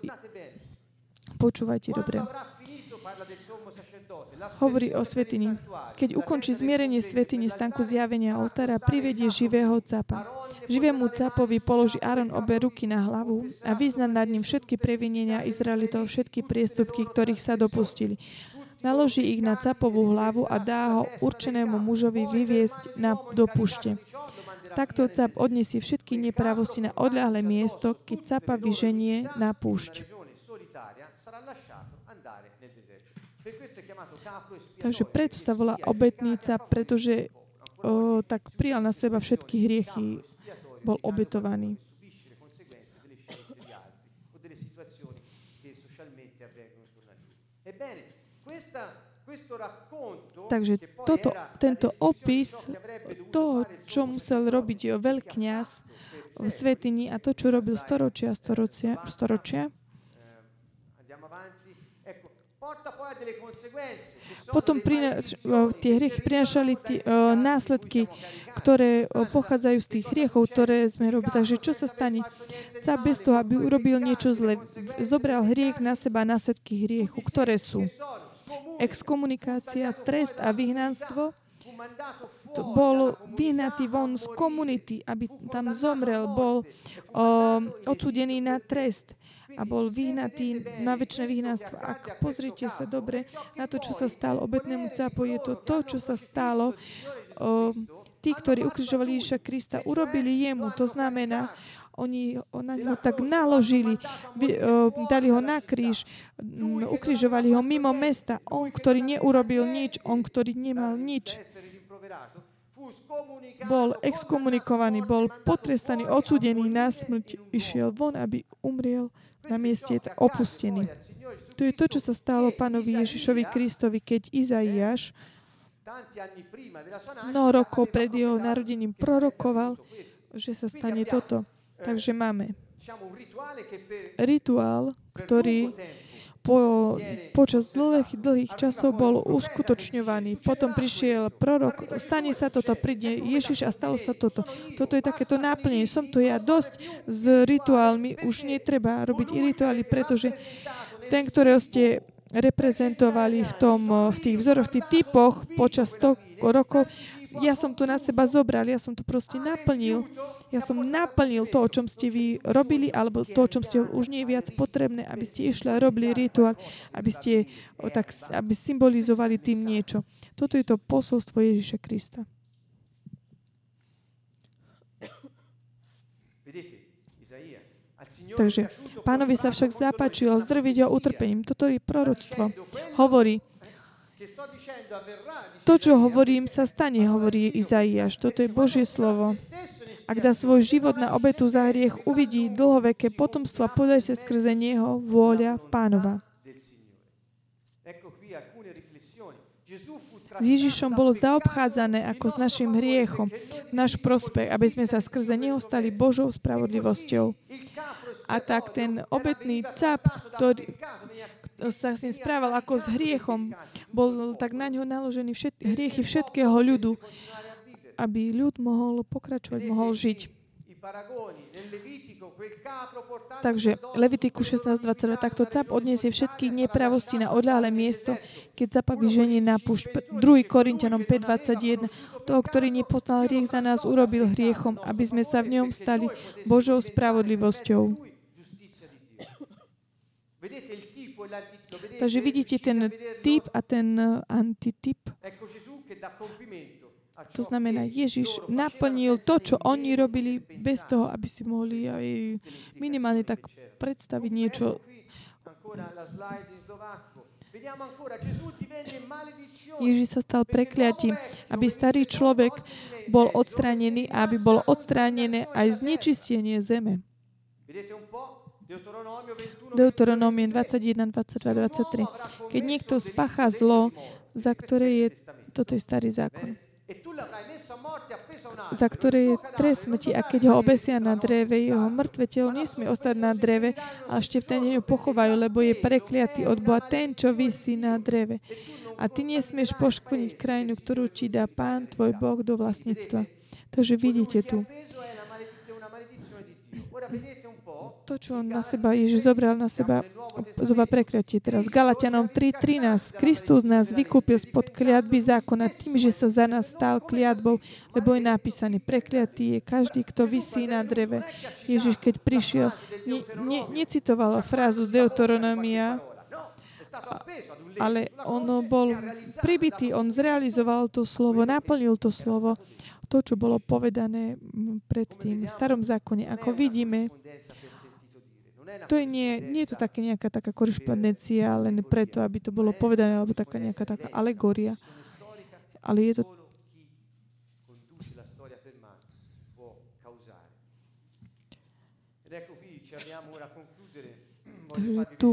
počúvajte dobre. Hovorí o svätyni. Keď ukončí zmierenie svätyne, stánku zjavenia oltára, privedie živého capa. Živému capovi položí Áron obe ruky na hlavu a vyzná nad ním všetky previnenia Izraelitov, všetky priestupky, ktorých sa dopustili. Naloží ich na capovú hlavu a dá ho určenému mužovi vyviesť do púšte. Takto cap odniesie všetky nepravosti na odľahlé miesto, keď capa vyženie na púšť. Takže preto sa volá obetnica, pretože tak prijal na seba všetky hriechy, bol obetovaný. Takže tento opis toho, čo musel robiť veľkňaz v svätyni a to, čo robil storočia, potom tie hriechy prinášali následky, ktoré pochádzajú z tých hriechov, ktoré sme robili. Takže čo sa stane? Cap bez toho, aby urobil niečo zle, zobral hriech na seba, následky hriechu, ktoré sú exkomunikácia, trest a vyhnanstvo. Bol vyhnatý von z komunity, aby tam zomrel, bol odsúdený na trest a bol vyhnatý na večné vyhnanstvo. Ak pozrite sa dobre na to, čo sa stalo obetnému capu, je to to, čo sa stalo. Tí, ktorí ukrižovali Ježiša Krista, urobili jemu. To znamená, oni na ňo tak naložili, dali ho na kríž, ukrižovali ho mimo mesta. On, ktorý neurobil nič, on, ktorý nemal nič, bol exkomunikovaný, bol potrestaný, odsúdený na smrť, išiel von, aby umriel na mieste opustený. To je to, čo sa stalo pánovi Ježišovi Kristovi, keď Izaiáš mnoho rokov pred jeho narodením prorokoval, že sa stane toto. Takže máme rituál, ktorý počas dlhých časov bol uskutočňovaný. Potom prišiel prorok, stane sa toto, príde Ježiš a stalo sa toto. Toto je takéto náplnenie. Som tu ja dosť s rituálmi, už netreba robiť i rituály, pretože ten, ktorého ste reprezentovali v tých vzoroch, v tých typoch počas 100 rokov, ja som to na seba zobral, ja som to proste naplnil. Ja som naplnil to, o čom ste vy robili, alebo to, o čom ste už nie je viac potrebné, aby ste išli a robili rituál, aby symbolizovali tým niečo. Toto je to posolstvo Ježiša Krista. Takže pánovi sa však zapáčilo zdrviť ho utrpením. Toto je proroctvo. Hovorí, to, čo hovorím, sa stane, hovorí Izaiáš. Toto je Božie slovo. Ak dá svoj život na obetu za hriech, uvidí dlhoveké potomstvo a podarí sa skrze neho vôľa Pánova. S Ježišom bolo zaobchádzané ako s našim hriechom, náš prospech, aby sme sa skrze neho stali Božou spravodlivosťou. A tak ten obetný cap, ktorý sa s ním správal ako s hriechom, bol tak na ňo naložený hriechy všetkého ľudu, aby ľud mohol pokračovať, mohol žiť. Takže Levitiku 16.22, takto cap odniesie všetky nepravosti na odľahlé miesto, keď capa vyženie na púšť. 2. Korintianom 5.21, toho, ktorý nepoznal hriech, za nás urobil hriechom, aby sme sa v ňom stali Božou spravodlivosťou. Vidíte, Takže vidíte ten typ a ten antityp. To znamená, Ježiš naplnil to, čo oni robili, bez toho, aby si mohli aj minimálne tak predstaviť niečo. Ježiš sa stal prekliatím, aby starý človek bol odstránený a aby bolo odstránené aj znečistenie zeme. Deuteronomie 21, 22, 23. Keď niekto spácha zlo, za ktoré je, toto je starý zákon, za ktoré je trest smrti, a keď ho obesia na dreve, jeho mŕtve telo nesmie ostať na dreve, ale ešte v ten deň ho pochovajú, lebo je prekliatý od Boha ten, čo visí na dreve. A ty nesmieš poškvrniť krajinu, ktorú ti dá Pán, tvoj Boh, do vlastníctva. Takže vidíte tu. To, čo on na seba, Ježiš zobral na seba, zova prekliatie. Teraz Galatianom 3.13. Kristus nás vykúpil spod kliatby zákona tým, že sa za nás stal kliatbou, lebo je napísaný, prekliatý je každý, kto visí na dreve. Ježiš, keď prišiel, necitoval frázu Deuteronomia, ale on bol pribitý, on zrealizoval to slovo, naplnil to slovo, to, čo bolo povedané predtým v starom zákone. Ako vidíme, to je nie je to také nejaká taká korešpondencia, len preto, aby to bolo povedané, alebo taká nejaká taká alegória. Ale je to... Tu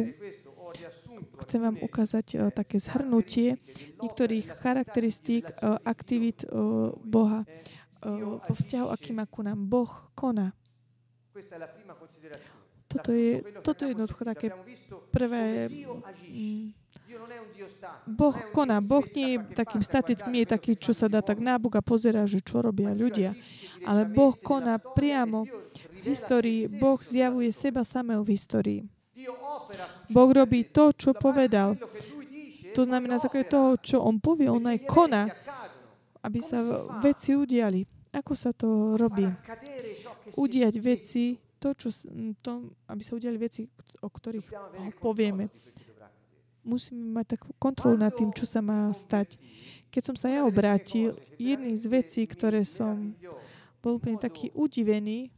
chcem vám ukázať také zhrnutie niektorých charakteristík aktivít Boha vo vzťahu, akým ku nám Boh koná. Toto je jednoducho také prvé. Boh koná. Boh nie je takým statickým, nie je taký, čo sa dá tak na Boha pozerá, že čo robia ľudia. Ale Boh koná priamo v histórii. Boh zjavuje seba samého v histórii. Boh robí to, čo povedal. To znamená, základe toho, čo on povie, on aj koná, aby sa veci udiali. Ako sa to robí? Udiať veci, aby sa udiali veci, o ktorých povieme. Musíme mať takú kontrolu nad tým, čo sa má stať. Keď som sa ja obrátil, jedný z vecí, ktoré som bol úplne taký udivený,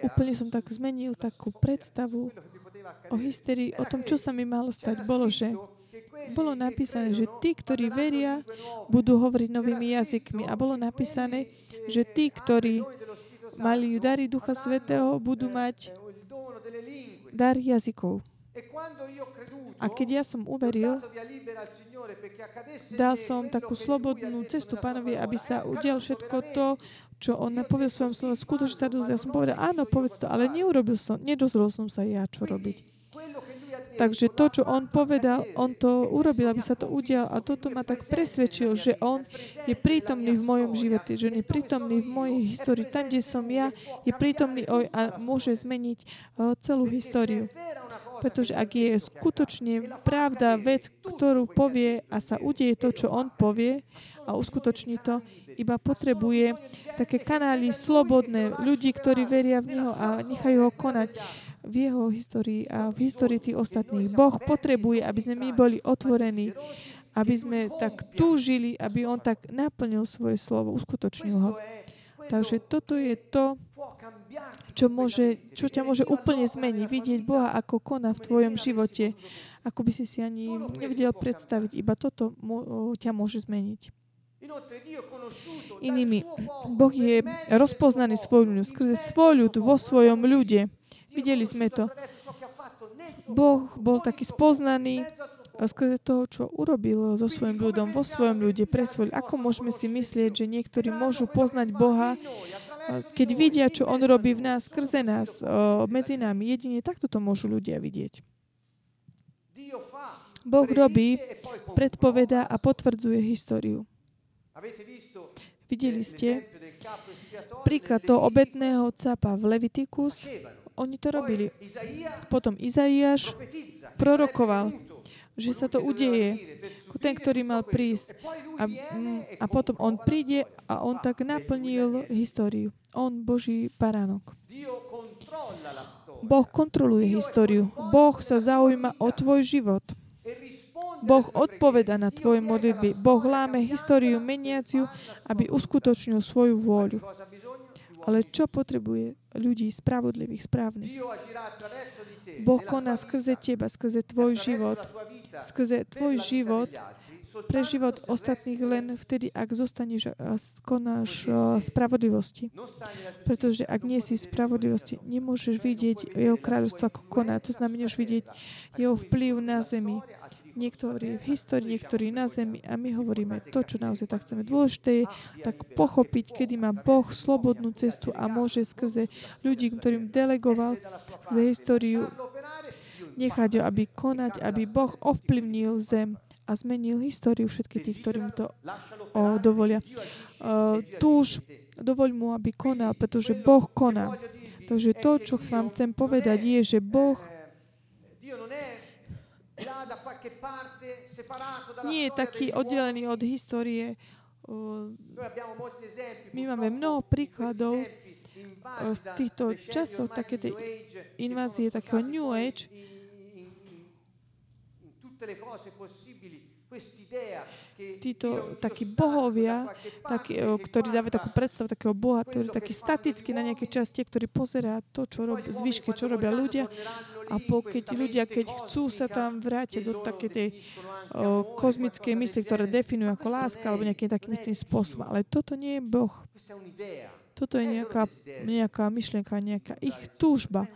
úplne som tak zmenil takú predstavu o histórii, o tom, čo sa mi malo stať. Bolo napísané, že tí, ktorí veria, budú hovoriť novými jazykmi. A bolo napísané, že tí, ktorí mali dary Ducha Svätého, budú mať dar jazykov. A keď ja som uveril, dal som takú slobodnú cestu Pánovi, aby sa udial všetko to, čo on napovedal v svojom slove. Skutočne sa dozvedel. Ja som povedal, áno, povedz to, ale nedozrel som sa ja, čo robiť. Takže to, čo on povedal, on to urobil, aby sa to udial. A toto ma tak presvedčil, že on je prítomný v mojom živote, že on je prítomný v mojej histórii. Tam, kde som ja, je prítomný a môže zmeniť celú históriu. Pretože ak je skutočne pravda vec, ktorú povie a sa udeje to, čo on povie a uskutoční to, iba potrebuje také kanály slobodné ľudí, ktorí veria v neho a nechajú ho konať v jeho histórii a v histórii tých ostatných. Boh potrebuje, aby sme my boli otvorení, aby sme tak túžili, aby on tak naplnil svoje slovo, uskutočnil ho. Takže toto je to, čo ťa môže úplne zmeniť. Vidieť Boha, ako koná v tvojom živote, ako by si si ani nevedel predstaviť. Iba toto ťa môže zmeniť. Inými, Boh je rozpoznaný svoj ľud, skrze svoj ľud vo svojom ľude. Videli sme to. Boh bol taký spoznaný skrze toho, čo urobil so svojím ľudom, vo svojom ľude, pre svoj. Ako môžeme si myslieť, že niektorí môžu poznať Boha, keď vidia, čo on robí v nás, skrze nás, medzi nami. Jedine takto to môžu ľudia vidieť. Boh robí, predpovedá a potvrdzuje históriu. Videli ste príklad toho obetného capa v Leviticus. Oni to robili. Potom Izaiáš prorokoval. že sa to udeje. Ten, ktorý mal prísť. A potom on príde a on tak naplnil históriu. On Boží baránok. Boh kontroluje históriu. Boh sa zaujíma o tvoj život. Boh odpoveda na tvoje modlitby. Boh láme históriu meniaciu, aby uskutočnil svoju vôľu. Ale čo potrebuje ľudí spravodlivých, správnych? Boh koná skrze teba, skrze tvoj život. Skrze tvoj život, pre život ostatných len vtedy, ak zostaneš a konáš spravodlivosti. Pretože ak nie si v spravodlivosti, nemôžeš vidieť jeho kráľovstvo, ako koná. To znamená, že vidieť jeho vplyv na zemi. Niektorí v histórii, niektorí na zemi a my hovoríme to, čo naozaj tak chceme. Dôležité je tak pochopiť, kedy má Boh slobodnú cestu a môže skrze ľudí, ktorým delegoval za históriu, nechať ho, aby konať, aby Boh ovplyvnil zem a zmenil históriu všetkých tých, ktorým to dovolia. Túž, dovoľ mu, aby konal, pretože Boh koná. Takže to, čo vám chcem povedať, je, že Boh nie je taký oddelený od histórie. My máme mnoho príkladov v týchto časoch také invázie, takého New Age. Títo takí bohovia, ktorí dávajú takú predstavu takého boha, ktorý je taký statický na nejaké časti, ktorý pozerá to, čo zvyšky, čo robia ľudia. A keď chcú sa tam vrátiť do také tej kozmickej mysli, ktoré definujú ako láska alebo nejakým takým istým spôsobom. Ale toto nie je Boh. Toto je nejaká myšlienka, nejaká ich túžba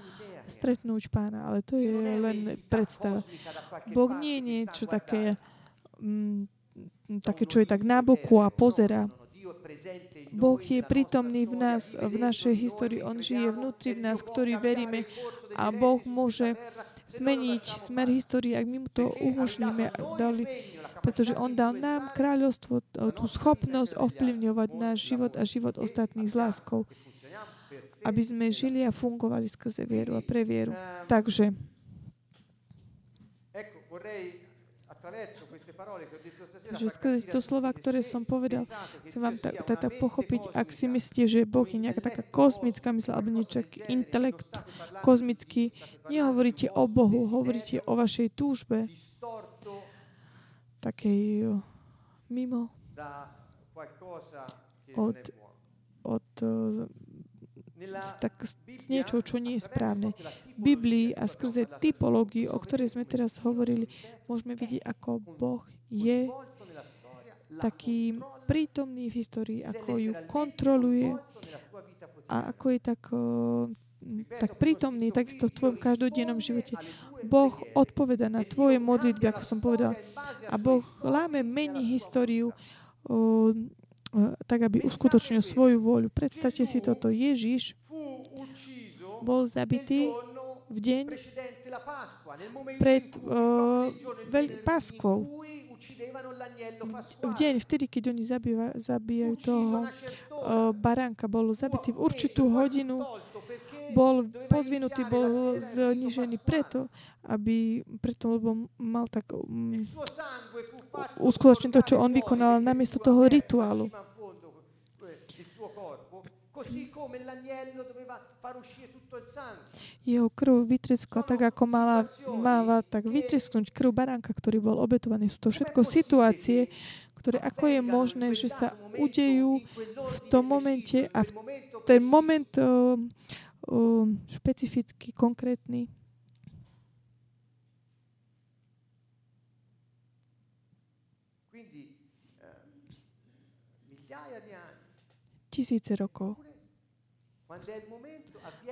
stretnúť Pána, ale to je len predstava. Boh nie je niečo také, čo je tak na boku a pozerá. Boh je prítomný v nás, v našej histórii. On žije vnútri v nás, ktorý veríme a Boh môže zmeniť smer histórie, ak my mu to umožníme. Pretože on dal nám kráľovstvo, tú schopnosť ovplyvňovať náš život a život ostatných s láskou. Aby sme žili a fungovali skrze vieru a pre vieru. Takže skrze to slova, ktoré som povedal, chcem vám tak pochopiť, ak si myslíte, že Boh je nejaká taká kozmická mysl, alebo niečo intelekt kozmický, nehovoríte o Bohu, hovoríte o vašej túžbe takej mimo z niečoho, čo nie je správne. V Biblii a skrze typológii, o ktorej sme teraz hovorili, môžeme vidieť, ako Boh je taký prítomný v histórii, ako ju kontroluje a ako je tak prítomný, takisto v tvojom každodennom živote. Boh odpoveda na tvoje modlitby, ako som povedal. A Boh mení históriu tak, aby uskutočnil svoju vôľu. Predstavte si toto. Ježiš bol zabitý v deň pred Paschou. V deň, vtedy, keď oni zabíjajú toho baránka, bol zabitý v určitú hodinu, bol pozvinutý, bol znižený preto, lebo mal tak uskutočniť to, čo on vykonal namiesto toho rituálu. Jeho krv vytriskla tak, ako mala tak vytrisknúť krv baránka, ktorý bol obetovaný. Sú to všetko situácie, ktoré ako je možné, že sa udejú v tom momente a v ten moment špecificky, konkrétny. Tisíce rokov.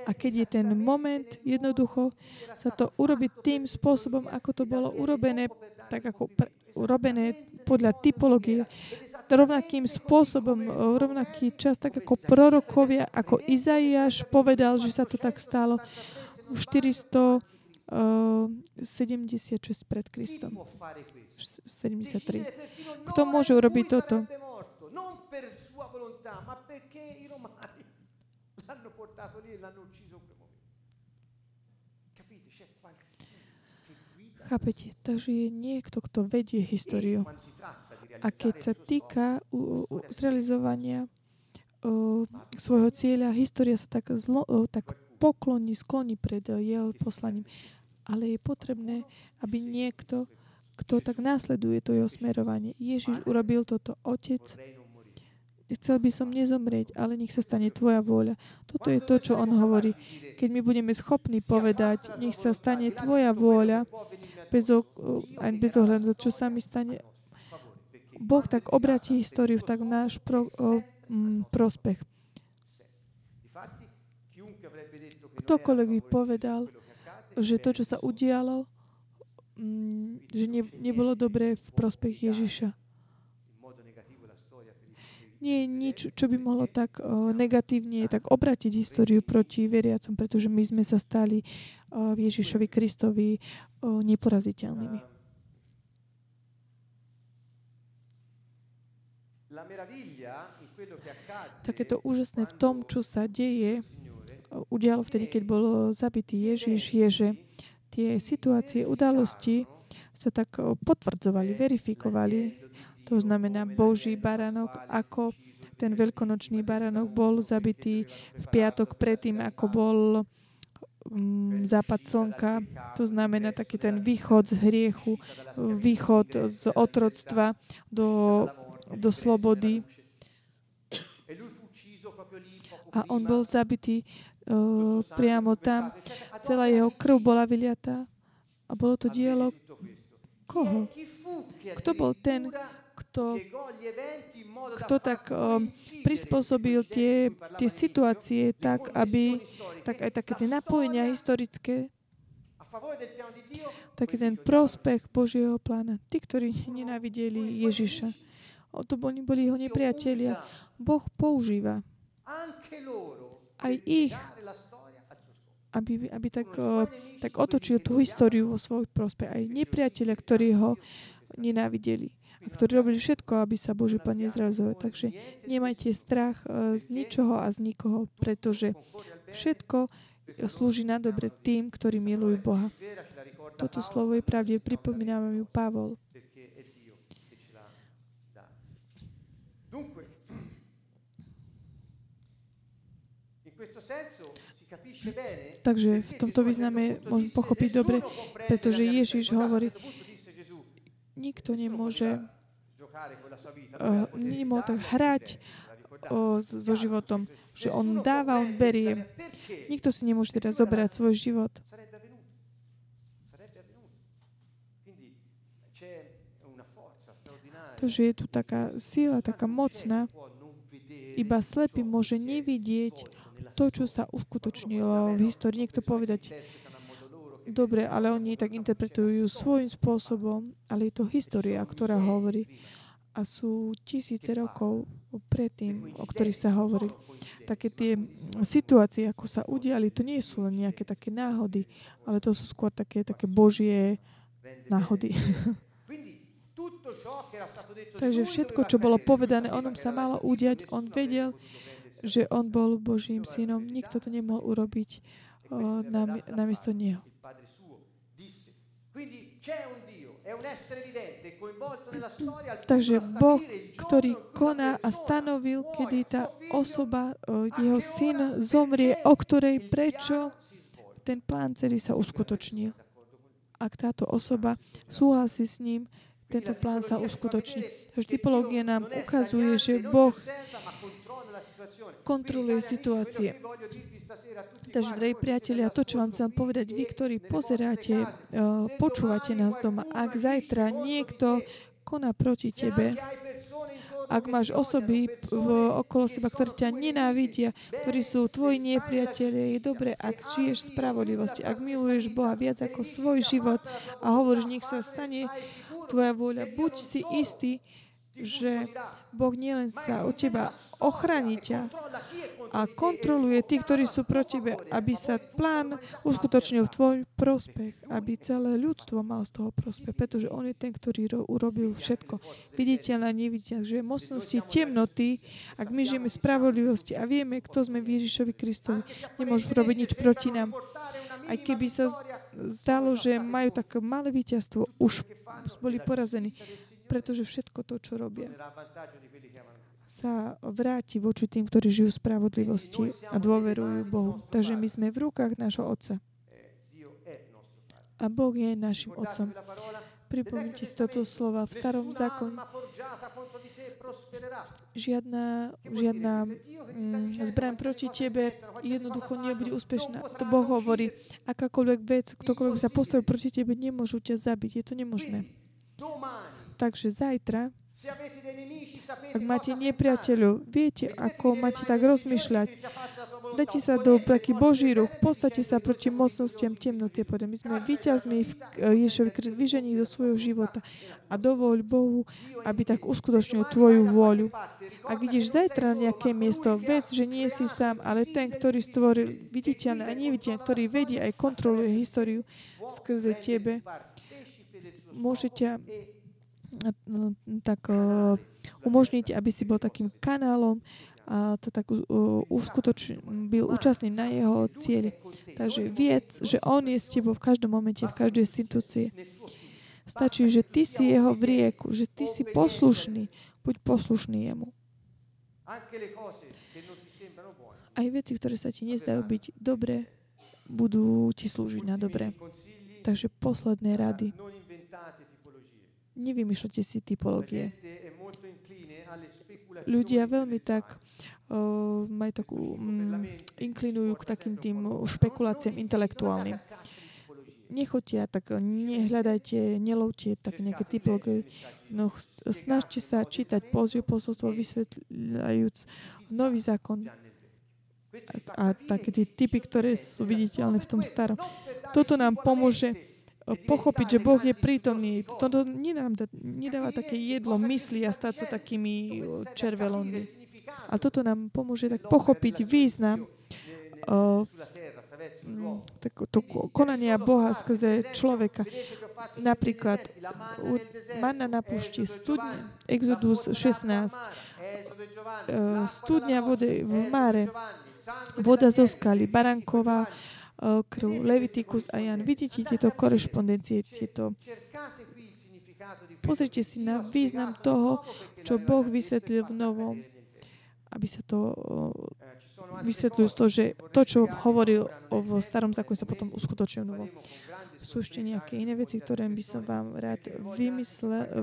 A keď je ten moment, jednoducho sa to urobi tým spôsobom, ako to bolo urobené, tak ako urobené podľa typológie, rovnakým spôsobom, rovnaký čas, tak ako prorokovia, ako Izaiáš povedal, že sa to tak stalo v 476 pred Kristom. 73. Kto môže urobiť toto? Chápete? Takže je niekto, kto vedie históriu. A keď sa týka zrealizovania svojho cieľa, história sa tak pokloní, skloní pred jeho poslaním. Ale je potrebné, aby niekto, kto tak následuje to jeho smerovanie. Ježiš urobil toto, Otec. Chcel by som nezomrieť, ale nech sa stane tvoja vôľa. Toto je to, čo on hovorí. Keď my budeme schopní povedať, nech sa stane tvoja vôľa, bez ohľadu, čo sa mi stane, Boh tak obratí históriu v tak náš prospech. Ktokoľvek by povedal, že to, čo sa udialo, že nebolo dobré v prospech Ježiša. Nie je nič, čo by mohlo tak negatívne tak obrátiť históriu proti veriacom, pretože my sme sa stali Ježišovi Kristovi neporaziteľnými. Takéto úžasné v tom, čo sa deje, udialo vtedy, keď bol zabitý Ježiš, je, že tie situácie, udalosti sa tak potvrdzovali, verifikovali. To znamená, Boží baránok, ako ten veľkonočný baránok bol zabitý v piatok predtým, ako bol západ slnka. To znamená taký ten východ z hriechu, východ z otroctva do slobody. A on bol zabitý priamo tam. Celá jeho krv bola vyliatá. A bolo to dielo koho? Kto bol ten, kto tak prispôsobil tie situácie tak, aby tak aj také tie napojenia historické, taký ten prospech Božieho plána. Tí, ktorí nenávideli Ježiša. To boli jeho nepriatelia. Boh používa aj ich, aby tak otočil tú históriu vo svoj prospech. Aj nepriatelia, ktorí ho nenávideli a ktorí robili všetko, aby sa Boží plán nezrealizoval. Takže nemajte strach z ničoho a z nikoho, pretože všetko slúži na dobre tým, ktorí milujú Boha. Toto slovo je pravde, pripomína vám ju Pavol. Takže v tomto význame môžem pochopiť dobre, pretože Ježiš hovorí, nikto nemohol tak hrať so životom, že on dáva, on berie. Nikto si nemôže teda zobrať svoj život. Takže je tu taká sila, taká mocná. Iba slepý môže nevidieť to, čo sa uskutočnilo v histórii. Niekto povedať, dobre, ale oni tak interpretujú svojím spôsobom, ale je to história, ktorá hovorí. A sú tisíce rokov predtým, o ktorých sa hovorí. Také tie situácie, ako sa udiali, to nie sú len nejaké také náhody, ale to sú skôr také Božie náhody. Takže všetko, čo bolo povedané, onom sa malo udiať. On vedel, že on bol Božím synom. Nikto to nemohol urobiť namiesto neho. Takže Boh, ktorý koná a stanovil, kedy tá osoba, jeho syn, zomrie, o ktorej prečo ten plán celý sa uskutočnil. Ak táto osoba súhlasí s ním, tento plán sa uskutoční. Takže typológia nám ukazuje, že Boh kontroluje situácie. Takže, drahí priatelia, to, čo vám chcem povedať, vy, ktorí pozeráte, počúvate nás doma, ak zajtra niekto koná proti tebe, ak máš osoby okolo seba, ktoré ťa nenávidia, ktorí sú tvoji nepriatelia, je dobré, ak žiješ spravodlivosti, ak miluješ Boha viac ako svoj život a hovoríš, nech sa stane tvoja vôľa. Buď si istý, že Boh nielen sa od teba ochrání ťa a kontroluje tých, ktorí sú proti tebe, aby sa plán uskutočnil v tvoj prospech, aby celé ľudstvo malo z toho prospech, pretože on je ten, ktorý urobil všetko. Viditeľné a neviditeľné, že mocnosti temnoty, ak my žijeme spravodlivosti a vieme, kto sme v Ježišovi Kristovi, nemôžu robiť nič proti nám. Aj keby sa zdalo, že majú také malé víťazstvo, už boli porazení, pretože všetko to, čo robia, sa vráti voči tým, ktorí žijú v spravodlivosti a dôverujú Bohu. Takže my sme v rukách nášho Otca. A Boh je našim Otcom. Pripomnite si toto slova v starom zákone. Žiadna zbraň proti tebe jednoducho nebude úspešná. To Boh hovorí, akákoľvek vec, ktokoľvek sa postaví proti tebe, nemôžu ťa zabiť. Je to nemožné. Takže zajtra, ak máte nepriateľov, viete, ako máte tak rozmýšľať. Dajte sa do taký Boží ruch, postavte sa proti mocnostiam temnoty. My sme víťazmi v Ježišovi vyžení zo svojho života a dovoľ Bohu, aby tak uskutočnil tvoju vôľu. Ak ideš zajtra na nejaké miesto, vedz, že nie si sám, ale ten, ktorý stvoril viditeľné a neviditeľné, ktorý vedie aj kontroluje históriu skrze tebe, môžete tak umožniť, aby si bol takým kanálom a to tak byl účastný na jeho cieľi. Takže viec, že on je s tebou v každom momente, v každej situácii. Stačí, že ty si jeho vrieku, že ty si poslušný. Buď poslušný jemu. Aj veci, ktoré sa ti nezdajú byť dobre, budú ti slúžiť na dobre. Takže posledné rady. Nevymýšľate si typológie. Ľudia veľmi tak majú takú, inklinujú k takým tým špekuláciám intelektuálnym. Nechoďte tak, nehľadajte, nelovte tak nejaké typológie. No, snažte sa čítať Božie posolstvo vysvetľajúc nový zákon a také tie typy, ktoré sú viditeľné v tom starom. Toto nám pomôže pochopiť, že Boh je prítomný. Toto nedáva také jedlo mysli a stať sa takými červelónmi. A toto nám pomôže tak pochopiť význam to konania Boha skrze človeka. Napríklad manna na púšti, studňa, Exodus 16, studňa vody v mare, voda zo skaly, baranková krv, Leviticus a Jan. Vidíte tieto korešpondencie, tieto. Pozrite si na význam toho, čo Boh vysvetlil v novom, aby sa to vysvetlil to, že to, čo hovoril v starom zákone, sa potom uskutočil v novom. Sú ešte nejaké iné veci, ktoré by som vám rád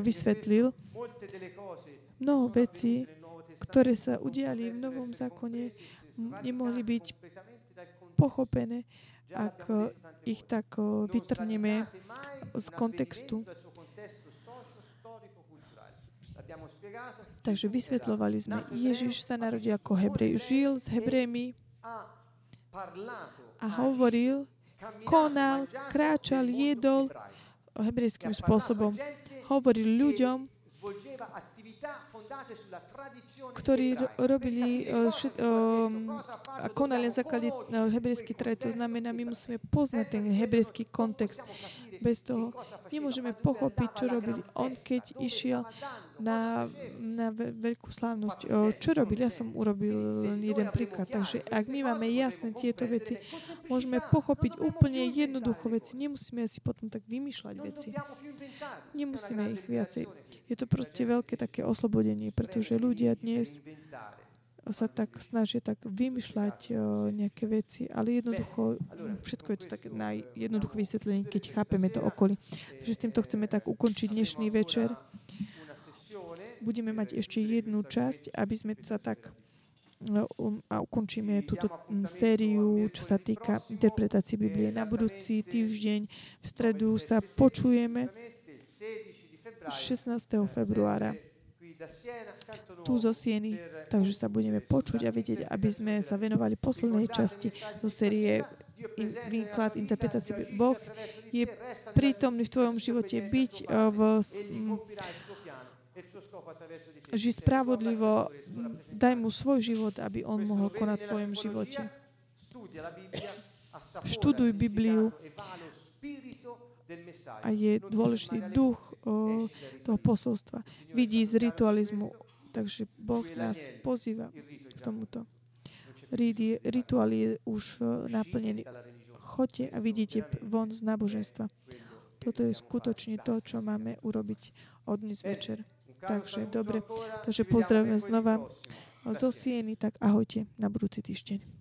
vysvetlil. Mnoho vecí, ktoré sa udiali v novom zákone, nemohli byť pochopené, ak ich tak vytrhneme z kontextu. Takže vysvetľovali sme, Ježiš sa narodil ako Hebrej, žil s Hebrejmi a hovoril, konal, kráčal, jedol hebrejským spôsobom. Hovoril ľuďom, ktorí robili a konali na základe hebrejských tradícií. To znamená, my musíme poznať ten hebrejský kontext. Bez toho nemôžeme pochopiť, čo robili. On, keď išiel na veľkú slávnosť, čo robil? Ja som urobil jeden príklad. Takže ak my máme jasné tieto veci, môžeme pochopiť úplne jednoducho veci. Nemusíme si potom tak vymýšľať veci. Nemusíme ich viacej. Je to proste veľké také oslobodenie, pretože ľudia dnes sa tak snažia tak vymýšľať nejaké veci, ale jednoducho všetko je to tak na jednoduché vysvetlenie, keď chápeme to okolí. Takže s týmto chceme tak ukončiť dnešný večer. Budeme mať ešte jednu časť, aby sme sa tak a ukončíme túto sériu, čo sa týka interpretácie Biblie. Na budúci týždeň v stredu sa počujeme 16. februára tu zo Sieny, takže sa budeme počuť a vidieť, aby sme sa venovali poslednej časti zo série Výklad interpretácie. Boh je prítomný v tvojom živote, byť žiť spravodlivo, daj mu svoj život, aby on mohol konať v tvojom živote. Študuj Bibliu a je dôležitý duch toho posolstva. Vidí z ritualizmu. Takže Boh nás pozýva k tomuto. Rituál je už naplnený. choďte a vidíte von z náboženstva. Toto je skutočne to, čo máme urobiť od dnes večer. Takže dobre, takže pozdravím znova zo Sieny, tak ahojte na budúci týždeň.